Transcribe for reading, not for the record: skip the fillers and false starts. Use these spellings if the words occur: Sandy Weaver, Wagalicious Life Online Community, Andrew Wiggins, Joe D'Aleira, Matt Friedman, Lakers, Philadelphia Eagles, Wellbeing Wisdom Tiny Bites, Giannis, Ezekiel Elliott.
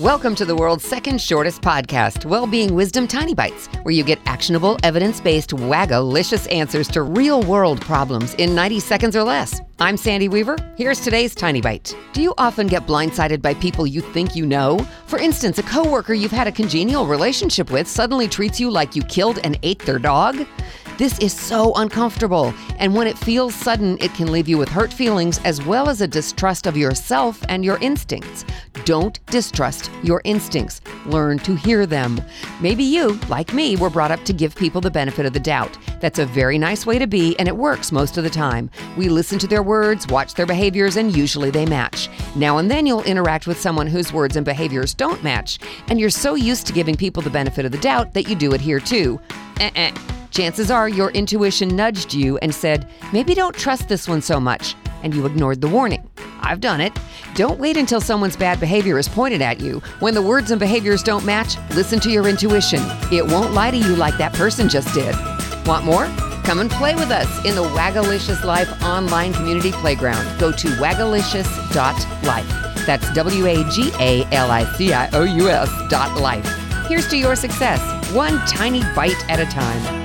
Welcome to the world's second shortest podcast, Wellbeing Wisdom Tiny Bites, where you get actionable, evidence-based, wagalicious answers to real-world problems in 90 seconds or less. I'm Sandy Weaver. Here's today's Tiny Bite. Do you often get blindsided by people you think you know? For instance, a coworker you've had a congenial relationship with suddenly treats you like you killed and ate their dog? This is so uncomfortable, and when it feels sudden, it can leave you with hurt feelings as well as a distrust of yourself and your instincts. Don't distrust your instincts. Learn to hear them. Maybe you, like me, were brought up to give people the benefit of the doubt. That's a very nice way to be, and it works most of the time. We listen to their words, watch their behaviors, and usually they match. Now and then you'll interact with someone whose words and behaviors don't match, and you're so used to giving people the benefit of the doubt that you do it here too. Chances are your intuition nudged you and said, maybe don't trust this one so much, and you ignored the warning. I've done it. Don't wait until someone's bad behavior is pointed at you. When the words and behaviors don't match, listen to your intuition. It won't lie to you like that person just did. Want more? Come and play with us in the Wagalicious Life Online Community Playground. Go to wagalicious.life. That's wagalicious.life. Here's to your success, one tiny bite at a time.